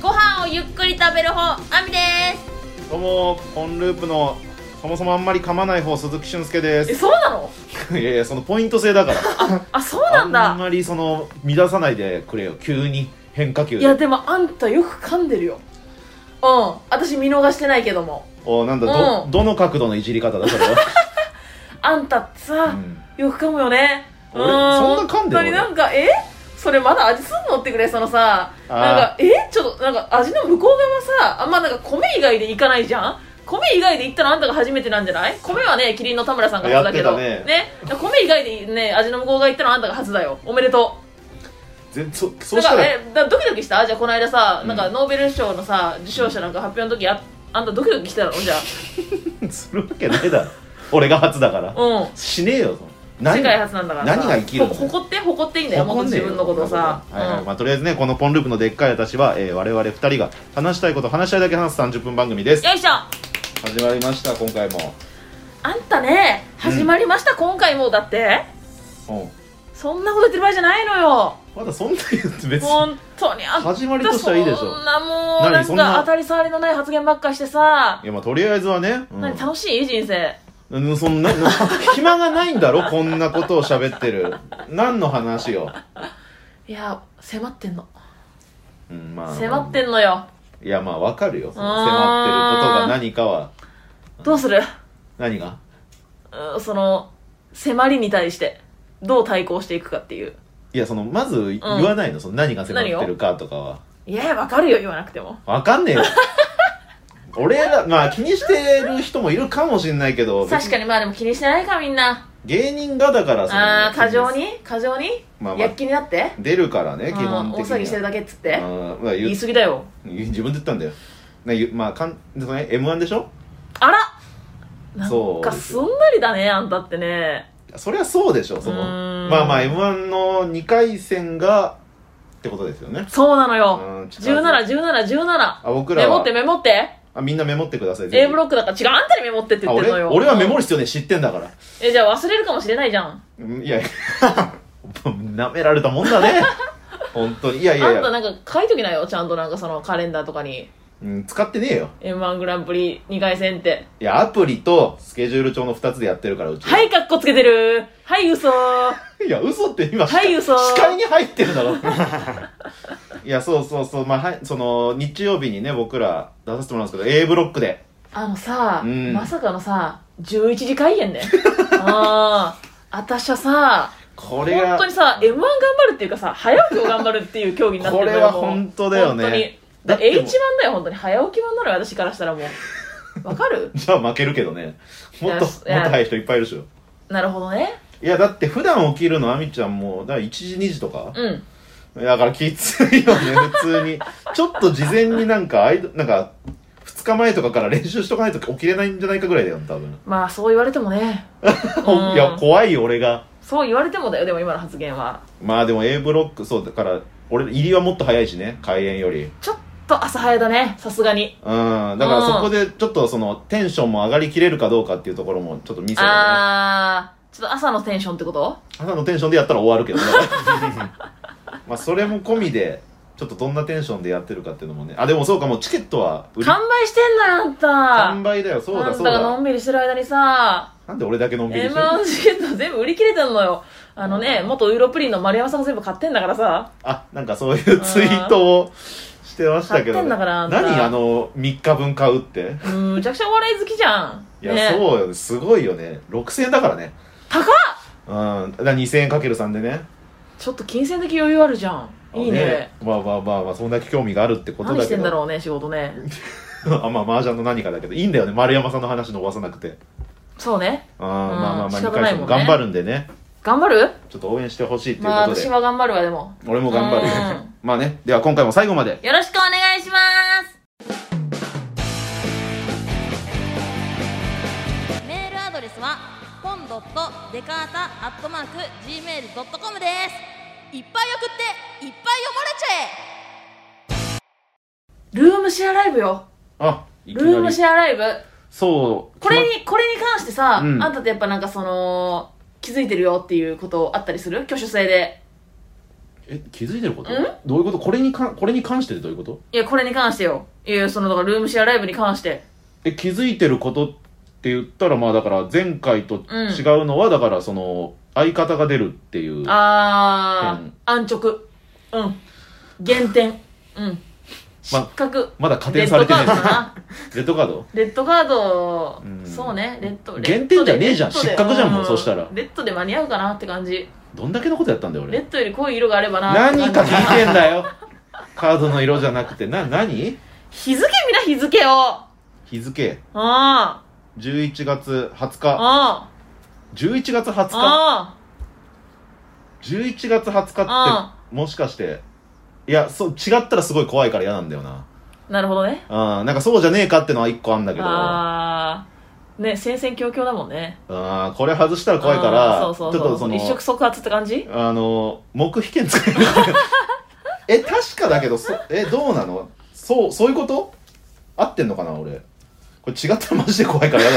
ご飯をゆっくり食べる方、あみです。どうも、ポンループのそもそもあんまり噛まない方、鈴木俊介です。え、そうなの？いやいや、そのポイント制だから。あ、そうなんだ。あんまりその乱さないでくれよ。急に変化球で。いやでもあんたよく噛んでるよ。うん。私見逃してないけども。お、なんだ、うん、どの角度のいじり方だそれは。あんたってさ、よく噛むよね。うん。そんな噛んでる？なんかそれまだ味すんのってくらい、そのさ、なんかちょっとなんか味の向こう側はさ、あんまなんか米以外でいかないじゃん。米以外でいったらあんたが初めてなんじゃない？米はね、キリンの田村さんが初だけど ね、米以外でね、味の向こう側いったらあんたが初だよ。おめでとう。そうしたらドキドキした？じゃあこの間さ、なんかノーベル賞のさ、受賞者なんか発表の時、あんたドキドキしたの？じゃあするわけないだろ。俺が初だから、うん、しねえよ。世界初なんだからさ、何が生きるの？誇っていいんだよ、もっと自分のことをさ。とりあえずね、このポンループのでっかい私は、我々2人が話したいこと話したいだけ話す30分番組です。よいしょ、始まりました今回も。あんたね、始まりました、今回もだって、うん、そんなこと言ってる場合じゃないのよ。まだそんな言って別に本当にあんた始まりとしてはいいでしょ。そんなもうなんか当たり障りのない発言ばっかしてさ。いやまあとりあえずはね、何楽しい人生。そんな暇がないんだろ、こんなことを喋ってる。何の話を。いや迫ってんの、まあ、迫ってんのよ。いやまあわかるよ、その迫ってることが何かは。どうする？何が？その迫りに対してどう対抗していくかっていう。いやそのまず言わないの、その何が迫ってるかとかは。いやいやわかるよ、言わなくても。わかんねえよ。俺ら、まあ気にしてる人もいるかもしれないけど、確かに。まあでも気にしてないか、みんな。芸人がだからその、過剰に躍起になって出るからね、基本的に大騒ぎしてるだけっつって。言い過ぎだよ。自分で言ったんだよ。まあM-1でしょ。あら、なんかすんなりだね、あんたってね。そりゃそうでしょ。そのまあまあ M-1 の2回戦がってことですよね。そうなのよ。17。僕らメモってメモって、みんなメモってください。 A ブロックだから。違う、あんたにメモってって言ってんのよ。 俺はメモる必要ね、知ってんだから。じゃあ忘れるかもしれないじゃん。いやなめられたもんだね、本当に。いやいやいや、あんたなんか書いときなよ、ちゃんと。なんかそのカレンダーとかに、使ってねえよ M-1 グランプリ2回戦って。いやアプリとスケジュール帳の2つでやってるから、うちは。はい、カッコつけてる。はい、嘘。いや嘘って今、はい嘘、視界に入ってるだろ。いやそう、まあ、はい、その日曜日にね僕ら出させてもらうんですけど、 A ブロックであのさ、まさかのさ11時開演ね。私はさ、これは本当にさ M-1 頑張るっていうかさ、早起きを頑張るっていう競技になってるのよ。これは本当だよね、本当に。だ H 版だよ、本当に。早起き版なのよ、私からしたら。もうわかる。じゃあ負けるけどね、もっと早い人いっぱいいるでしょ。なるほどね。いやだって普段起きるのあみちゃんもだから1時2時とか、だからきついよね、普通に。ちょっと事前になんか2日前とかから練習しとかないと起きれないんじゃないかぐらいだよ、多分。まあそう言われてもね。いや怖いよ、俺が。そう言われてもだよ、でも今の発言は。まあでも A ブロック、そうだから俺入りはもっと早いしね、開演よりちょっと朝早だね、さすがに。だからそこでちょっとそのテンションも上がりきれるかどうかっていうところもちょっとミスだね。ああ、ちょっと朝のテンションってこと？朝のテンションでやったら終わるけどね。まあそれも込みでちょっとどんなテンションでやってるかっていうのもね。あでもそうか、もうチケットは完売してんだよ、あんた。完売だよ、そうだそうだ。あんたがのんびりしてる間にさ、なんで俺だけのんびりしてるの？ M-1 チケット全部売り切れてんのよ。あのね、元ウイロプリンの丸山さんが全部買ってんだからさ。あ、なんかそういうツイートをしてましたけど、ね、買ってんだから。何あの3日分買うって、むちゃくちゃお笑い好きじゃん。いや、ね、そうよね、すごいよね。6000円だからね、高っ。だ2000円かける3でね、ちょっと金銭的余裕あるじゃん。いいね。まあそんだけ興味があるってことだけど。何してんだろうね、仕事ね。まあ麻雀の何かだけど、いいんだよね、丸山さんの話伸ばさなくて。そうね。まあ2回戦も頑張るんでね。頑張る？ちょっと応援してほしいっていうことで。まあ私は頑張るわ、でも。俺も頑張るよ。まあね、では今回も最後までよろしくお願いします。メールアドレスはポンドットデカータ@gmail.com です。いっぱい送っていっぱい読まれちゃえ。ルームシェアライブよ。あ、ルームシェアライブ。そう。これに関してさ、うん、あんたってやっぱなんかその気づいてるよっていうことあったりする？挙手制で。気づいてること？どういうこと？これに関してどういうこと？いや、これに関してよ。いや、そのだからルームシェアライブに関して。気づいてることって言ったら、まあだから前回と違うのは、だからその相方が出るっていう、うん、ああ、安直、うん、減点、うん、失格、まだ加点されてない。レッドカード？レッドカード、そうね、減点じゃねえじゃん、失格じゃんもん、うん、そしたら。レッドで間に合うかなって感じ。どんだけのことやったんだよ俺。レッドより濃い色があればな。何か聞いてんだよ。カードの色じゃなくて何？日付見な、日付を。日付。ああ。11月20日。ああ。11月20日。ああ。11月20日ってああもしかしていやそう違ったらすごい怖いから嫌なんだよな。なるほどね。ああなんかそうじゃねえかってのは一個あんだけど。ああ。ね、戦々恐々だもんね。ああ、これ外したら怖いから、ちょっとその一触即発って感じ？黙秘権使える。確かだけど、どうなの？そういうこと？合ってんのかな、俺。これ違ったらマジで怖いからや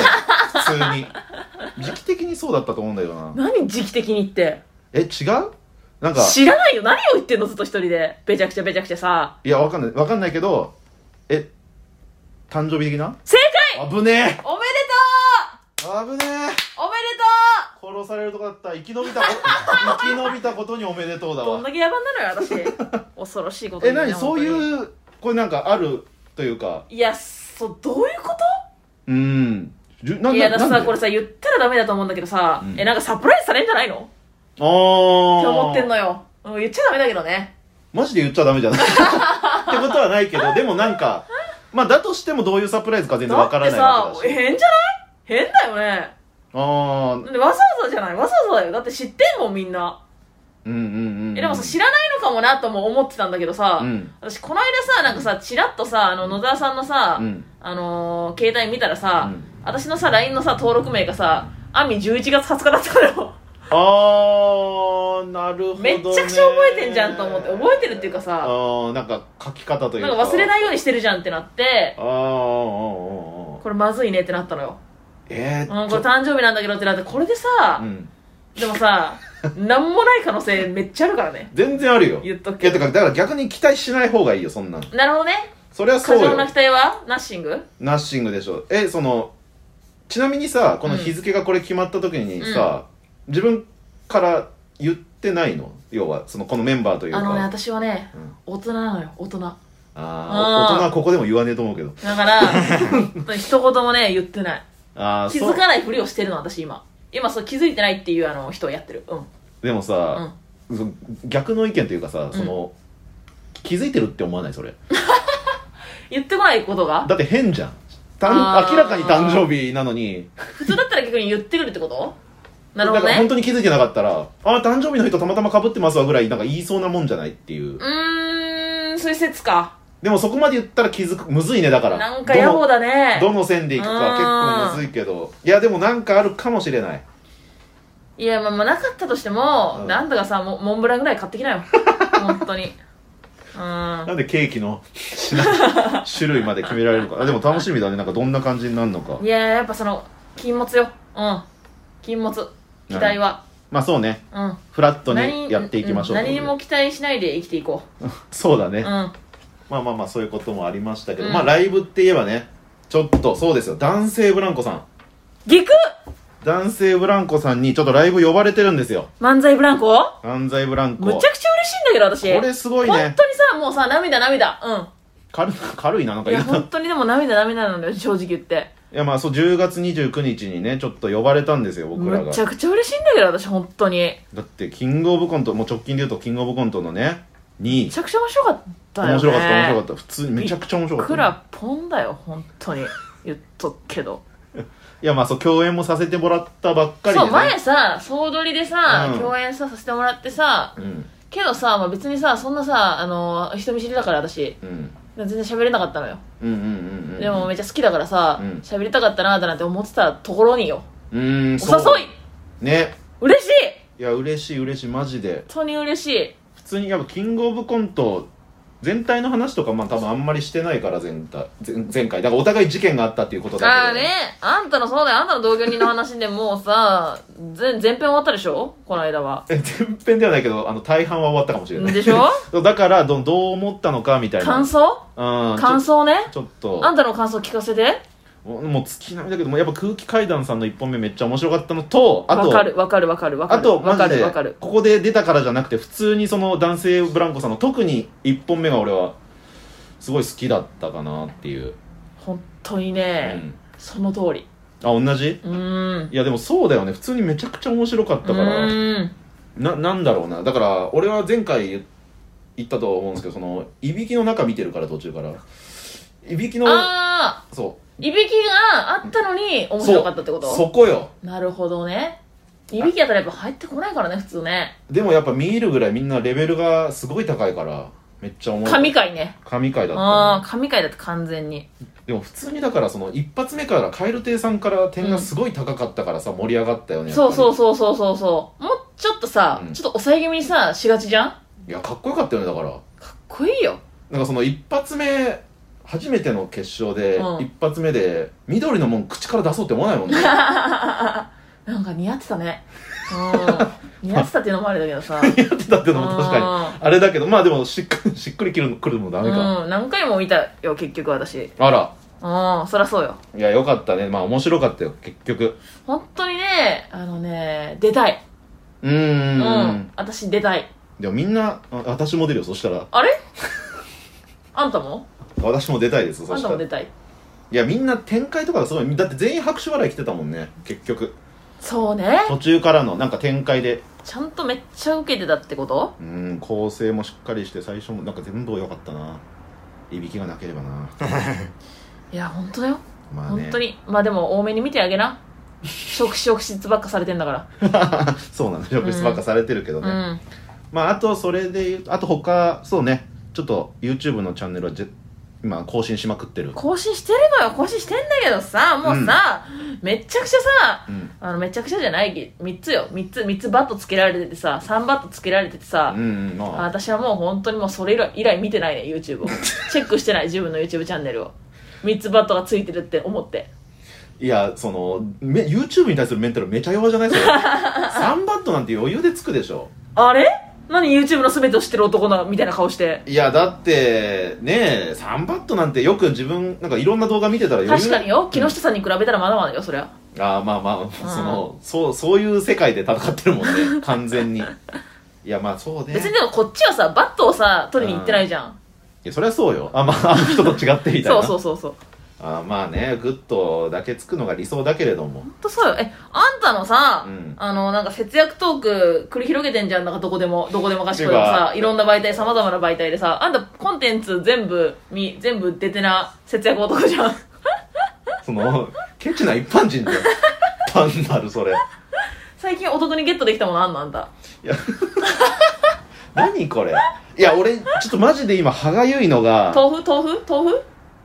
だ。普通に。時期的にそうだったと思うんだよな。何時期的にって。違う？なんか知らないよ。何を言ってんのずっと一人で。べちゃくちゃべちゃくちゃさ。いや、わかんないけど、誕生日的な？正解！危ねえ。おめでとう。殺されるとこだった。生き延びたことにおめでとうだわ。どんだけ野蛮なのよ私。恐ろしいことに。何そういうこれなんかあるというか。いやそうどういうこと？いやだからさこれさ言ったらダメだと思うんだけどさ、うん、なんかサプライズされるんじゃないの？って思ってんのよ。言っちゃダメだけどね。マジで言っちゃダメじゃない。ってことはないけどでもなんかまあだとしてもどういうサプライズか全然わからないわけだし。だってさ変じゃない？変だよね。ああ。わざわざじゃないわざわざだよ。だって知ってんもんみんな。うん。でもさ、知らないのかもなとも思ってたんだけどさ、うん、私この間さ、なんかさ、チラッとさ、野沢さんのさ、うん、携帯見たらさ、うん、私のさ、LINE のさ、登録名がさ、あみ11月20日だったのよ。あー、なるほどね。めっちゃくちゃ覚えてんじゃんと思って、覚えてるっていうかさ、なんか書き方というか。なんか忘れないようにしてるじゃんってなって、これまずいねってなったのよ。これ誕生日なんだけどってなってこれでさ、うん、でもさなんもない可能性めっちゃあるからね。全然あるよ。言っとくけど。だから逆に期待しない方がいいよそんなの。なるほどね。それはそうよ。過剰な期待はナッシング？ナッシングでしょ。そのちなみにさこの日付がこれ決まった時にさ、うん、自分から言ってないの？要はそのこのメンバーというか。ね私はね、うん、大人なのよ大人。大人はここでも言わねえと思うけど。だから一言もね言ってない。気づかないふりをしてるの私今そう気づいてないっていう人をやってる、うん、でもさ、うん、逆の意見というかさその、うん、気づいてるって思わないそれ言ってこないことがだって変じゃん明らかに誕生日なのに普通だったら逆に言ってくるってことなるほどねだから本当に気づいてなかったらあ誕生日の人たまたま被ってますわぐらいなんか言いそうなもんじゃないっていうそういう説かでもそこまで言ったら気づくむずいねだからなんか野暮だねどの線でいくか結構むずいけどいやでもなんかあるかもしれないいやまあなかったとしても、うん、なんとかさモンブランぐらい買ってきなよ本当になんでケーキの種類まで決められるかでも楽しみだねなんかどんな感じになるのかいややっぱその禁物よ禁物期待は、まあそうね、うん、フラットにやっていきましょう何にも期待しないで生きていこうそうだねまあそういうこともありましたけど、まあライブって言えばねちょっとそうですよ男性ブランコさんぎく男性ブランコさんにちょっとライブ呼ばれてるんですよ漫才ブランコむちゃくちゃ嬉しいんだけど私これすごいね本当にさもうさ涙軽いななんかいや本当にでも涙なのよ正直言っていやまあそう10月29日にねちょっと呼ばれたんですよ僕らがむちゃくちゃ嬉しいんだけど私本当にだってキングオブコントもう直近で言うとキングオブコントのね2位めちゃくちゃ面白かった面白かった普通にめちゃくちゃ面白かったいくらポンだよ本当に言っとくけどいやまあそう共演もさせてもらったばっかりで、ね、そう前さ総取りでさ、うん、共演させてもらってさ、うん、けどさ、まあ、別にさそんなさ人見知りだから私、うん、全然喋れなかったのよでもめっちゃ好きだからさ喋、うん、りたかったなーだなんて思ってたところによお誘いね嬉しいいや嬉しいマジで本当に嬉しい通にやっぱキングオブコント全体の話とかまあ多分あんまりしてないから前回だからお互い事件があったっていうことだけどね。あんたのそうだよ、あんたの同居人の話でもうさ全編終わったでしょこの間は。全編ではないけど大半は終わったかもしれないでしょだからどう思ったのかみたいな感想、うん、感想ね。ちょっとあんたの感想聞かせて。もう月並みだけどもやっぱ空気階段さんの1本目めっちゃ面白かったのと、あとわかるあとマジでここで出たからじゃなくて普通にその男性ブランコさんの特に1本目が俺はすごい好きだったかなっていう。本当にね、うん、その通り。あ、同じ？いやでもそうだよね、普通にめちゃくちゃ面白かったから。なんだろうな、だから俺は前回言ったと思うんですけど、そのいびきの中見てるから途中からいびきのそういびきがあったのに面白かったってこと？そこよ。なるほどね。いびきやったらやっぱ入ってこないからね普通ね。でもやっぱ見えるぐらいみんなレベルがすごい高いからめっちゃ面白い。神回ね。神回だった、ね、あー神回だった完全に。でも普通にだからその一発目から蛙亭さんから点がすごい高かったからさ、盛り上がったよね。そうもうちょっとさ、ちょっと抑え気味にさしがちじゃん。いやかっこよかったよね。だからかっこいいよ。なんかその一発目初めての決勝で、一発目で緑のもん口から出そうって思わないもんねなんか似合ってたね、似合ってたっていうのもあれだけどさ似合ってたっていうのも確かにあれだけど、まあでもしっくりくるのもダメか、何回も見たよ結局私。あら、そりゃそうよ。いやよかったね、まあ面白かったよ結局本当にね。出たい。私出たい。でもみんな私も出るよそしたら。あれあんたも？私も出たいです。あんたも出たい。いやみんな展開とかがすごい。だって全員拍手笑い来てたもんね結局。そうね、途中からのなんか展開でちゃんとめっちゃ受けてたってこと。構成もしっかりして最初もなんか全部良かったな。いびきがなければないや本当だよ、まあね、本当に。まあでも多めに見てあげな職質ばっかされてんだからそうなんだ、職質ばっかされてるけどね、まああとそれで言うと、あと他そうね、ちょっと YouTube のチャンネルは今更新しまくってる。更新してんだけどさ、もうさ、めちゃくちゃさ、めちゃくちゃじゃない3つよ、3つバットつけられててさ、3バットつけられててさ、私はもう本当にもうそれ以来見てないね YouTube をチェックしてない自分の YouTube チャンネルを。3つバットがついてるって思って。いやその YouTube に対するメンタルめちゃ弱じゃないですよ3バットなんて余裕でつくでしょ。あれ何 YouTube の全てを知ってる男なみたいな顔して。いやだってねえ、3バットなんてよく自分なんかいろんな動画見てたら確かによ、木下さんに比べたらまだまだよそりゃ。ああまあ、そういう世界で戦ってるもんね完全にいやまあそうね、別にでもこっちはさバットをさ取りに行ってないじゃん。いやそりゃそうよ、まああの人と違ってみたいなそうあまあね、グッドだけつくのが理想だけれども。ほんとそうよ。あんたのさ、なんか節約トーク繰り広げてんじゃん。なんかどこでもかしこでもさ、いろんな媒体、様々な媒体でさ、あんたコンテンツ全部出てな節約男じゃんそのケチな一般人だよ単なるそれ最近お得にゲットできたものあんのあんた。いや何これ。いや俺ちょっとマジで今歯がゆいのが豆腐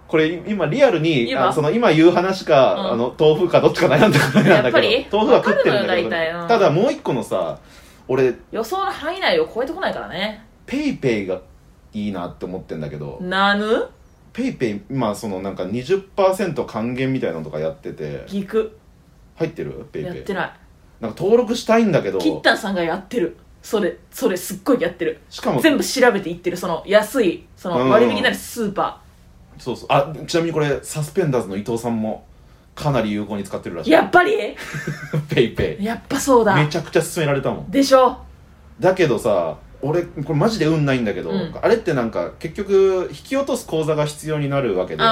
これ今リアルに今言う話か、豆腐かどっちか悩んだからなんだけど、豆腐は食ってるんだけど、ただもう一個のさ、俺予想の範囲内を超えてこないからね。ペイペイがいいなって思ってんだけど。なぬペイペイ今そのなんか 20% 還元みたいなのとかやってて。ギク入ってるペイペイやってない。なんか登録したいんだけど。キッタンさんがやってるそれすっごいやってる。しかも全部調べていってる、その安いその割引になるスーパー。そうあ、ちなみにこれサスペンダーズの伊藤さんもかなり有効に使ってるらしい。やっぱりペイペイやっぱそうだ、めちゃくちゃ勧められたもんでしょ。だけどさ俺これマジで運ないんだけど、あれってなんか結局引き落とす口座が必要になるわけで、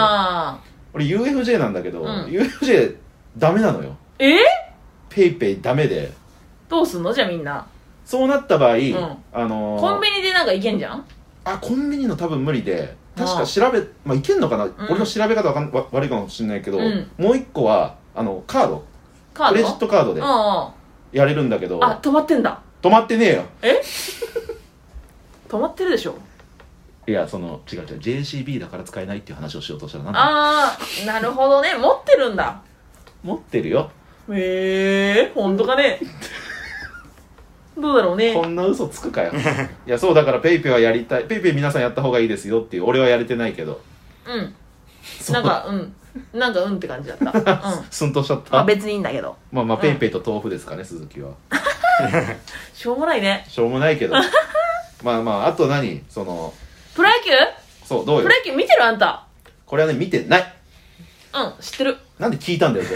俺 UFJ なんだけど、UFJ ダメなのよ。ペイペイダメでどうすんのじゃあみんな。そうなった場合、コンビニでなんかいけんじゃん。コンビニの多分無理で、確かまあいけんのかな、俺の調べ方悪いかもしれないけど、もう一個はカードクレジットカードでやれるんだけど。止まってんだ。止まってねえよ止まってるでしょ。いやその違う JCB だから使えないっていう話をしようとしたらなんだ。なるほどね、持ってるんだ。持ってるよ。ほんとかねどうだろうね。こんな嘘つくかよ。いやそうだからペイペイはやりたい、ペイペイ皆さんやった方がいいですよっていう。俺はやれてないけど。うん。なんかうんなんかうんって感じだった。うん。すんとしちゃった。まあ別にいいんだけど。まあまあペイペイと豆腐ですかね、うん、鈴木は。しょうもないね。しょうもないけど。まあまああと何その。プロ野球？そうどうよ。プロ野球見てるあんた。これはね見てない。うん知ってる。なんで聞いたんだよ。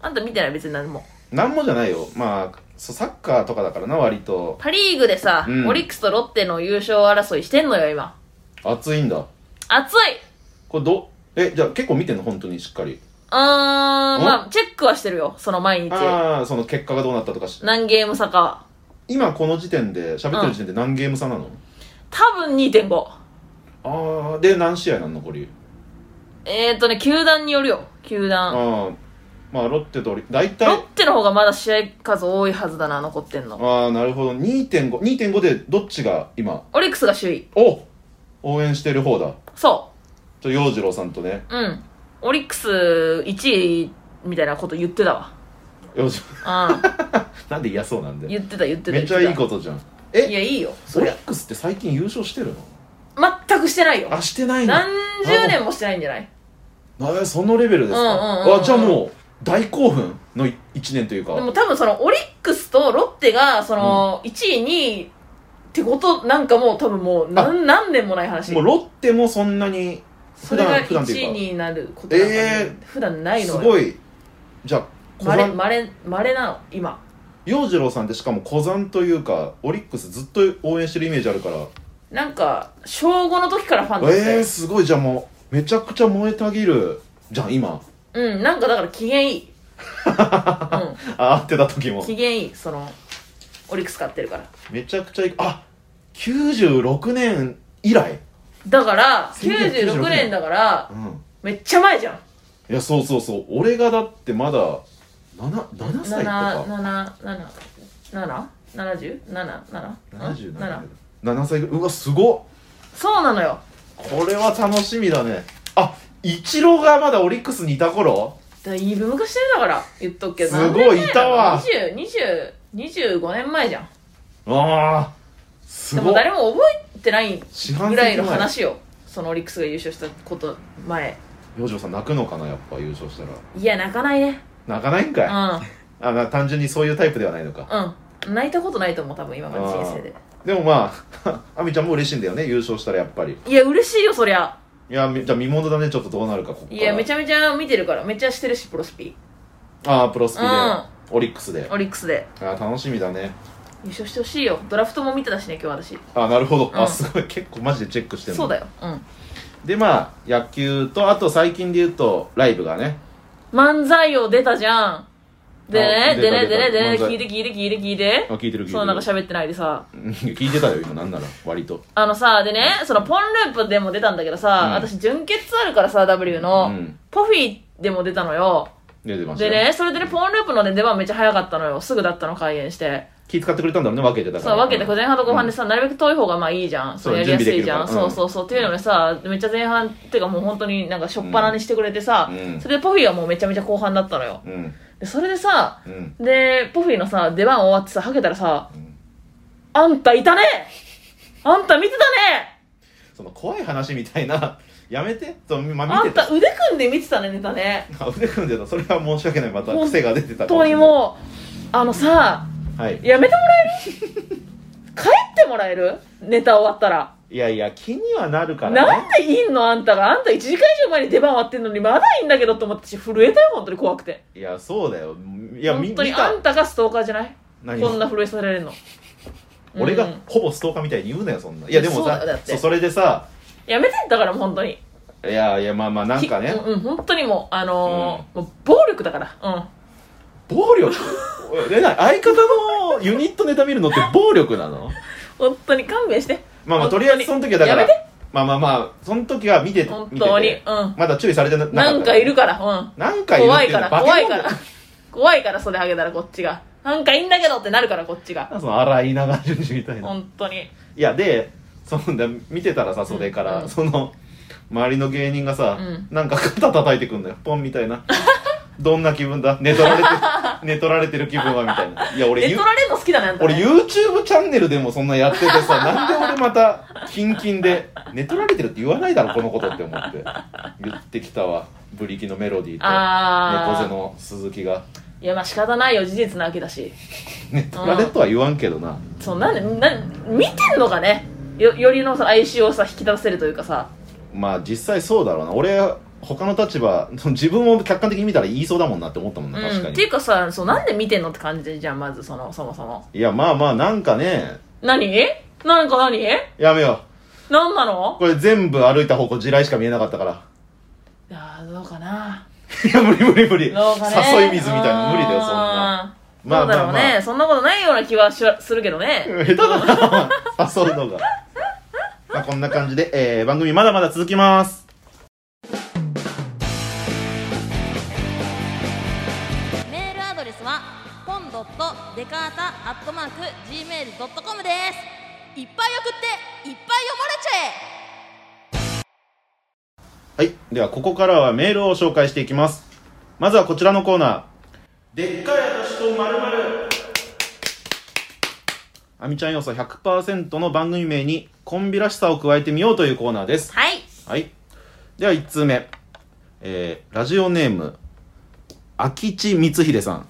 あんた見てない別に何も。何もじゃないよ。まあそうサッカーとかだからな割と。パ・リーグでさ、うん、オリックスとロッテの優勝争いしてんのよ今。熱いんだ。熱い。これじゃあ結構見てんの本当にしっかり。まあチェックはしてるよその毎日。ああその結果がどうなったとか。何ゲーム差か。今この時点で喋ってる時点で何ゲーム差なの？うん、多分 2.5。ああで何試合なんの残り？ね球団によるよ球団。ああ。まあロッテと大体ロッテの方がまだ試合数多いはずだな残ってんの。ああなるほど 2.5 でどっちが今？オリックスが首位。お応援してる方だ。そうちょ陽次郎さんとね。うんオリックス1位みたいなこと言ってたわ陽次郎。うんなんで嫌そうなんで。言ってためっちゃいいことじゃん。いやいいよそれ。オリックスって最近優勝してるの？全くしてないよ。あしてないの。何十年もしてないんじゃない？そのレベルですか？あじゃあもう大興奮の1年というか。でも多分そのオリックスとロッテがその1位、うん、2位ってことなんかもう多分もう 何年もない話。もうロッテもそんなにそれが1位になることなんか、ね普段ないのよ。すごいじゃあまれなの今。陽次郎さんってしかも小山というかオリックスずっと応援してるイメージあるからなんか小5の時からファンだったよ。すごいじゃあもうめちゃくちゃ燃えたぎるじゃん今。うん、なんかだから機嫌いい。うん、会ってた時も機嫌いい、そのオリックス買ってるからめちゃくちゃいい。あ、96年以来だから96年だから、うん、めっちゃ前じゃん。いや、そう俺がだってまだ7歳とか7歳ぐらい。うわ、すごっ。そうなのよ。これは楽しみだね。あイチローがまだオリックスにいた頃だいぶ昔だから言っとくけどすごいいたわ。25年前じゃん。あーすごい。でも誰も覚えてないぐらいの話よそのオリックスが優勝したこと前。洋次郎さん泣くのかなやっぱ優勝したら。いや泣かないね。泣かないんかい。うんあ単純にそういうタイプではないのか。うん泣いたことないと思う多分今まで人生で。でもまあ亜美ちゃんも嬉しいんだよね優勝したらやっぱり。いや嬉しいよそりゃ。いやじゃあ見ものだねちょっとどうなるかここから。いやめちゃめちゃ見てるからめっちゃしてるしプロスピ。ああプロスピで、うん、オリックスであ楽しみだね。優勝してほしいよ。ドラフトも見てたしね今日私。あなるほど、うん、あすごい結構マジでチェックしてる。そうだよ。うんでまあ野球とあと最近で言うとライブがね漫才を出たじゃん。でねでねでねでね聞いてあ聞いてるそうなんか喋ってないでさ聞いてたよ今なんなら割とでねそのポンループでも出たんだけどさ、うん、私純潔あるからさ W の、うん、ポフィーでも出たのよ。出てましたよ。でねそれでねポンループの、ね、出番めっちゃ早かったのよ。すぐだったの開演して気使ってくれたんだろうね分けてだから。そう分けて、うん、前半と後半でさ、うん、なるべく遠い方がまあいいじゃんそうやりやすいじゃん、うん、そうっていうのでさめっちゃ前半っていうかもう本当になんかしょっぱなにしてくれてさ、うん、それでポフィーはもうめちゃめちゃ後半だったのよ、うんそれでさ、うん、でポフィーのさ出番終わってさはけたらさ、うん、あんたいたねあんた見てたねその怖い話みたいなやめてと、まあ、見てたあんた腕組んで見てたねネタね腕組んでたそれは申し訳ないまた癖が出てたかもしれない。本当にもうさ、はい、やめてもらえる帰ってもらえるネタ終わったら。いやいや気にはなるからね。なんでいんのあんたが。あんた1時間以上前に出番終わってんのにまだいんだけどと思って震えたよ本当に怖くて。いやそうだよ。いや本当にあんたがストーカーじゃない。こんな震えされるの俺がほぼストーカーみたいに言うなよそんな。いやでもさ それでさやめてんだからもう本当に。いやいやまあまあなんかねうん、うん、本当にもうもう暴力だから暴力相方のユニットネタ見るのって暴力なの本当に勘弁して。まあまあとりあえずその時はだからまあまあまあその時は見てて、うん、まだ注意されてなかったからなんかいるからなんかいるっていうの怖いからそれあげたらこっちがなんかいいんだけどってなるからこっちがその洗い流しみたいな本当に。いやでその見てたらさそれから、うん、その周りの芸人がさ、うん、なんか肩叩いてくんだよポンみたいなどんな気分だ寝取られて寝取られてる気分はみたいな。いや俺寝取られるの好きだね、あんたね。俺 YouTube チャンネルでもそんなやっててさ、なんで俺またキンキンで寝取られてるって言わないだろこのことって思って言ってきたわ。ブリキのメロディーと猫背の鈴木が。いやまあ仕方ないよ、事実なわけだし寝取られとは言わんけどな。そうなんで見てんのかね、よりのさ哀愁をさ引き出せるというかさ。まあ実際そうだろうな。俺他の立場、自分を客観的に見たら言いそうだもんなって思ったもんな、確かに。っていうかさ、そうなんで見てんのって感じで、じゃあまずそもそも。いやまあまあなんかね。何やめよう。なんなのこれ全部歩いた方向地雷しか見えなかったから。いやどうかな。いや無理、ね、誘い水みたいな無理だよそんな。まあまあまあ、そうだろうね、そんなことないような気はするけどね。下手だな誘うのがまあこんな感じで、番組まだまだ続きます。デカータ@gmail.com です。いっぱい送っていっぱい読まれちゃえ。はい、ではここからはメールを紹介していきます。まずはこちらのコーナー、でっかい私と〇〇。あみちゃん要素 100% の番組名にコンビらしさを加えてみようというコーナーです。はい、はい、では1通目、ラジオネームあきちみつひでさん。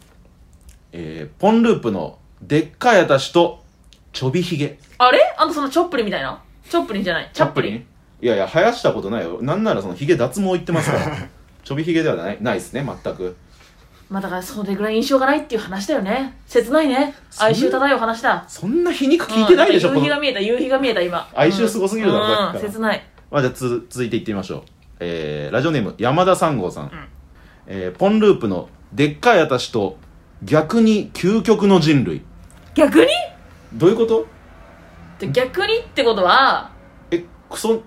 ポンループのでっかい私とちょびひげ。あれあんたそのチョップリンみたいな。チョップリンじゃないチャップリン。いやいや生やしたことないよ。なんならそのひげ脱毛言ってますからちょびひげではないですね全く。まあだからそれぐらい印象がないっていう話だよね。切ないね、哀愁漂う話だ。そんな皮肉聞いてないでしょ、うん、夕日が見えた今。哀愁すごすぎるだろ、うん、切ない。まあ、じゃあ続いていってみましょう。ラジオネーム山田3号さん、うん、ポンループのでっかい私と逆に究極の人類。逆にどういうこと？逆にってことはクソっ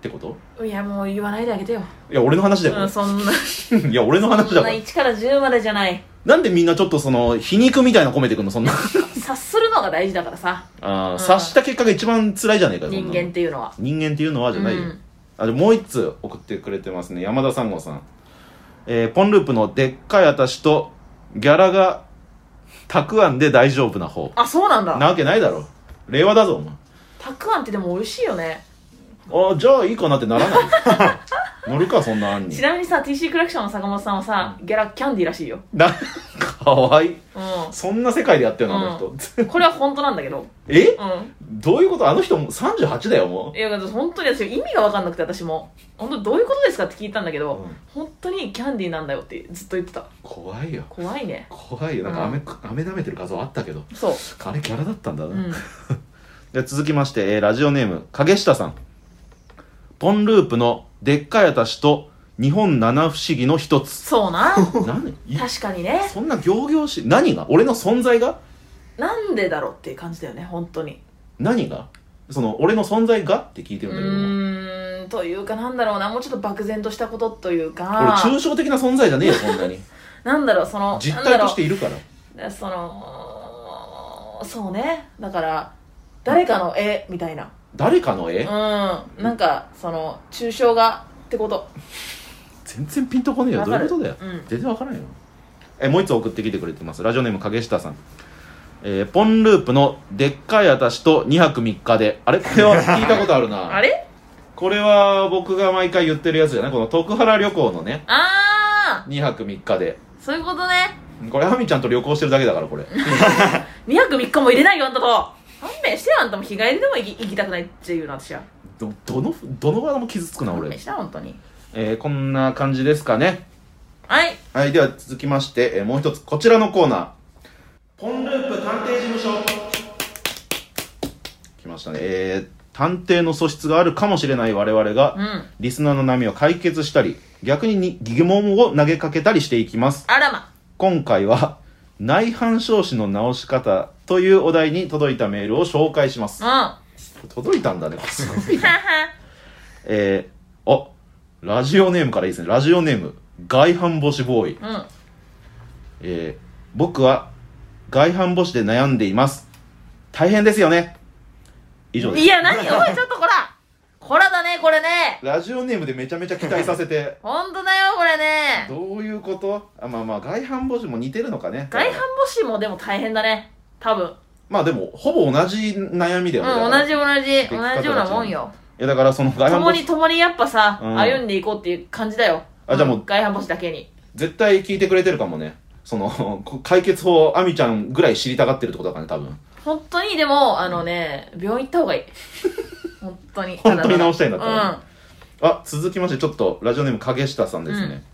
てこと？いやもう言わないであげてよ。いや俺の話だよ、うん、そんな。いや俺の話だから。そんな1から10までじゃない。なんでみんなちょっとその皮肉みたいなの込めてくんのそんな。察するのが大事だからさ。あ、うん、察した結果が一番辛いじゃねえかよ人間っていうのは。じゃないよ、うん、あ、でもう一つ送ってくれてますね、山田3号さん、ポンループのでっかい私とギャラがたくあんで大丈夫な方。あ、そうなんだ。なわけないだろ、令和だぞお前。たくあんってでも美味しいよね。あ、じゃあいいかなってならない乗るかそんなあんに。ちなみにさ TC クラクションの坂本さんはさ、ギャラキャンディーらしいよ。かわいい、うん、そんな世界でやってるのあの人、うん、これは本当なんだけどうん、どういうこと？あの人も38だよもう。いや本当に私意味が分かんなくて、私も本当どういうことですかって聞いたんだけど、うん、本当にキャンディーなんだよってずっと言ってた。怖いよ。なんか飴舐めてる画像あったけど、そうあれギャラだったんだな、うん、で続きまして、ラジオネーム影下さん。ポンループのでっかい私と日本七不思議の一つ。そうな確かにね。そんな仰々しい、何が俺の存在がなんでだろうっていう感じだよね本当に。何がその俺の存在がって聞いてるんだけど、というかなんだろうな、もうちょっと漠然としたことというか。俺抽象的な存在じゃねえよそんなになんだろう、その実体としているから。そのそうね、だから誰かの絵みたいな。誰かの絵？うん、なんかその抽象画ってこと。全然ピンとこねえよ、どういうことだよ、うん、全然わからないよ。もう一つ送ってきてくれてます、ラジオネーム影下さん。ポンループのでっかい私と2泊3日で。あれこれは聞いたことあるなあれこれは僕が毎回言ってるやつじゃない、この徳原旅行のね。ああ2泊3日で、そういうことね。これアミちゃんと旅行してるだけだからこれ2泊3日も入れないよあんたと。勘弁してよ、あんたも日帰りでも行きたくないっていうの私は。どの側も傷つくな俺。勘弁してよ本当に。こんな感じですかね。はい、はい、では続きまして、もう一つこちらのコーナー、ポンループ探偵事務所来ましたね。探偵の素質があるかもしれない我々が、うん、リスナーの悩みを解決したり逆に疑問を投げかけたりしていきます。あらま。今回は内反小子の直し方というお題に届いたメールを紹介します。うん、届いたんだね、すごいねあ、ラジオネームからいいですね。ラジオネーム外反母趾ボーイ、うん、僕は外反母趾で悩んでいます、大変ですよね、以上です。いや何おいちょっとこらだねこれね。ラジオネームでめちゃめちゃ期待させて本当だよこれね。どういうこと。あ、まあまあ外反母趾も似てるのかね。外反母趾もでも大変だね多分。まあでもほぼ同じ悩みだよね、うん、同じようなもんよ。いやだからその外反母趾共にやっぱさ、うん、歩んでいこうっていう感じだよ。あ、じゃあもう外反母趾だけに絶対聞いてくれてるかもね。その解決法をアミちゃんぐらい知りたがってるってことだからね多分。本当にでもあのね、病院行った方がいい本当に本当に治したいんだったら、うん、あ、続きましてちょっとラジオネーム影下さんですね、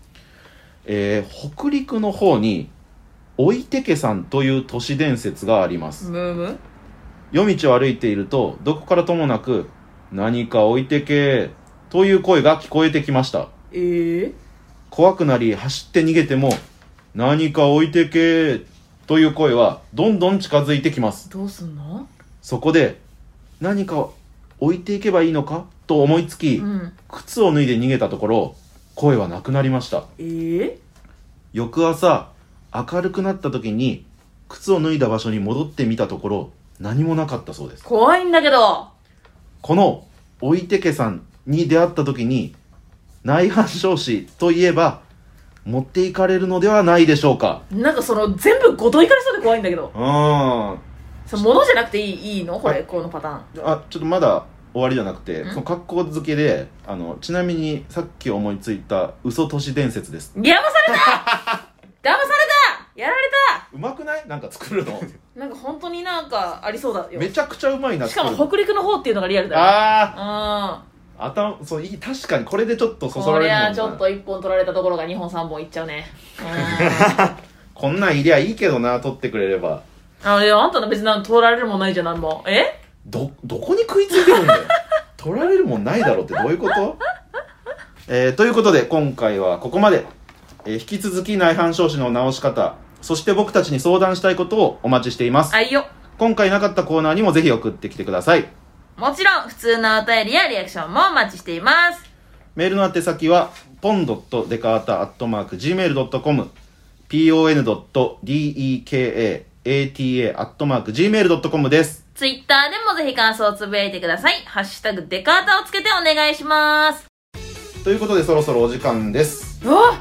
うん、北陸の方においてけさんという都市伝説があります。むむ、夜道を歩いているとどこからともなく何か置いてけという声が聞こえてきました。怖くなり走って逃げても何か置いてけという声はどんどん近づいてきます。どうすんの？そこで何か置いていけばいいのかと思いつき、うん、靴を脱いで逃げたところ声はなくなりました。翌朝明るくなった時に靴を脱いだ場所に戻ってみたところ何もなかったそうです。怖いんだけど。このおいてけさんに出会った時に内反症師といえば持っていかれるのではないでしょうか。なんかその全部ごといかれそうで怖いんだけど。その物じゃなくていいのこれ、このパターン。あ、ちょっとまだ終わりじゃなくて、その格好付けでちなみにさっき思いついた嘘都市伝説です。やばされた騙されたやられた。うまくない？なんか作るのなんか本当になんかありそうだよ。めちゃくちゃうまいな。しかも北陸の方っていうのがリアルだよ。ああ、頭、そう、確かにこれでちょっとそそられるもんな。こりゃちょっと1本取られたところが2本3本いっちゃうねこんなんいりゃいいけどな、取ってくれれば。いや、あんたの別に取られるもんないじゃん、なんも。どこに食いついてるんだよ取られるもんないだろうってどういうことということで今回はここまで。引き続き内反症子の治し方、そして僕たちに相談したいことをお待ちしています。あいよ。今回なかったコーナーにもぜひ送ってきてください。もちろん普通のお便りやリアクションもお待ちしています。メールの宛先は pon.dekata@gmail.com pon.dekata@gmail.com です。ツイッターでもぜひ感想をつぶやいてください。ハッシュタグデカータをつけてお願いします。ということでそろそろお時間です。も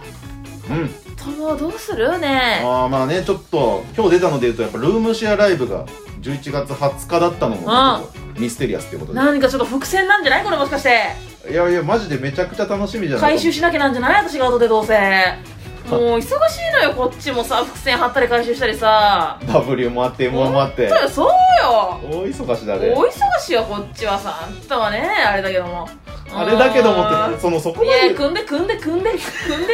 うどうするね。まあね、ちょっと今日出たので言うとやっぱルームシェアライブが11月20日だったのもミステリアスってことで、何かちょっと伏線なんじゃないこれもしかして。いやいやマジでめちゃくちゃ楽しみじゃない。回収しなきゃなんじゃない私が後でどうせもう忙しいのよこっちもさ、伏線貼ったり回収したりさ、W もあって M もあって。そうよそうよ、大忙しだね。大忙しよこっちはさ。あんたはねあれだけどもあれだけどもってそこまで。いや組んで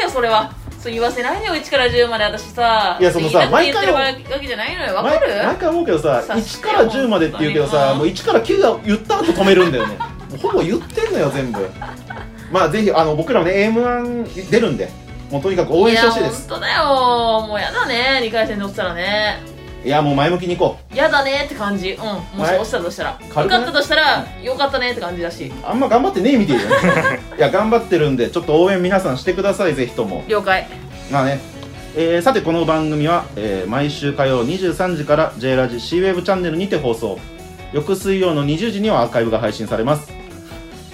よそれは言わせないでよ。1から10まで私さ。いやそのさ、毎回わけじゃないのよ。わかる？毎回思うけどさ、1から10までって言うけどさ、もう1から9が言った後止めるんだよねほぼ言ってんのよ全部まあぜひ僕らもね M1 出るんで、もうとにかく応援してほしいです。いやほんとだよ、もうやだね2回戦で落ちたらね。いやもう前向きにいこう。やだねって感じ。うん、もし落ちたとしたら受かったとしたらよかったねって感じだし、あんま頑張ってねえみたいだねいや頑張ってるんでちょっと応援皆さんしてくださいぜひとも。了解。まあね、さてこの番組は、毎週火曜23時から J ラジ C ウェブチャンネルにて放送、翌水曜の20時にはアーカイブが配信されます。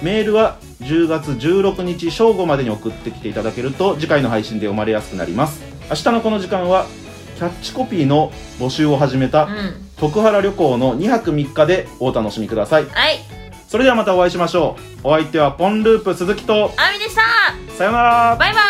メールは10月16日正午までに送ってきていただけると次回の配信で読まれやすくなります。明日のこの時間はキャッチコピーの募集を始めた徳原旅行の2泊3日でお楽しみください。はい、それではまたお会いしましょう。お相手はポンループ鈴木とアミでした。さよなら。バイバイ。